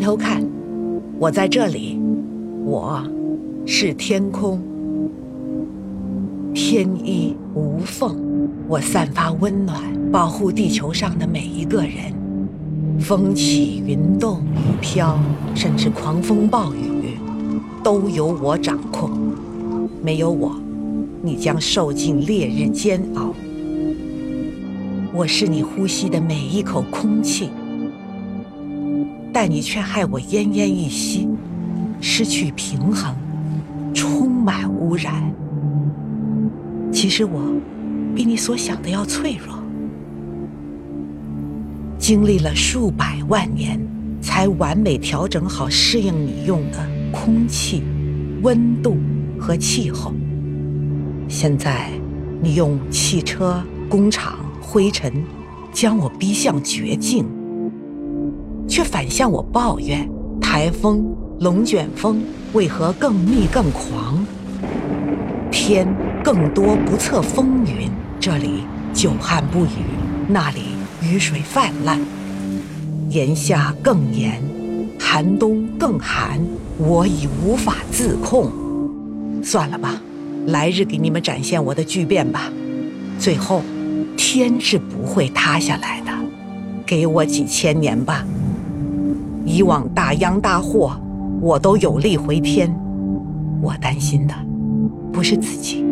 抬头看，我在这里，我是天空，天衣无缝，我散发温暖，保护地球上的每一个人。风起云动，雨飘，甚至狂风暴雨，都由我掌控。没有我，你将受尽烈日煎熬。我是你呼吸的每一口空气，但你却害我奄奄一息，失去平衡，充满污染。其实我比你所想的要脆弱，经历了数百万年，才完美调整好适应你用的空气、温度和气候。现在你用汽车、工厂、灰尘将我逼向绝境，却反向我抱怨台风、龙卷风为何更密更狂，天更多不测风云，这里久旱不雨，那里雨水泛滥，炎夏更炎，寒冬更寒，我已无法自控。算了吧，来日给你们展现我的巨变吧。最后，天是不会塌下来的，给我几千年吧。以往大殃大祸，我都有力回天。我担心的，不是自己，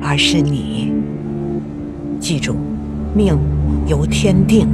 而是你。记住，命由天定。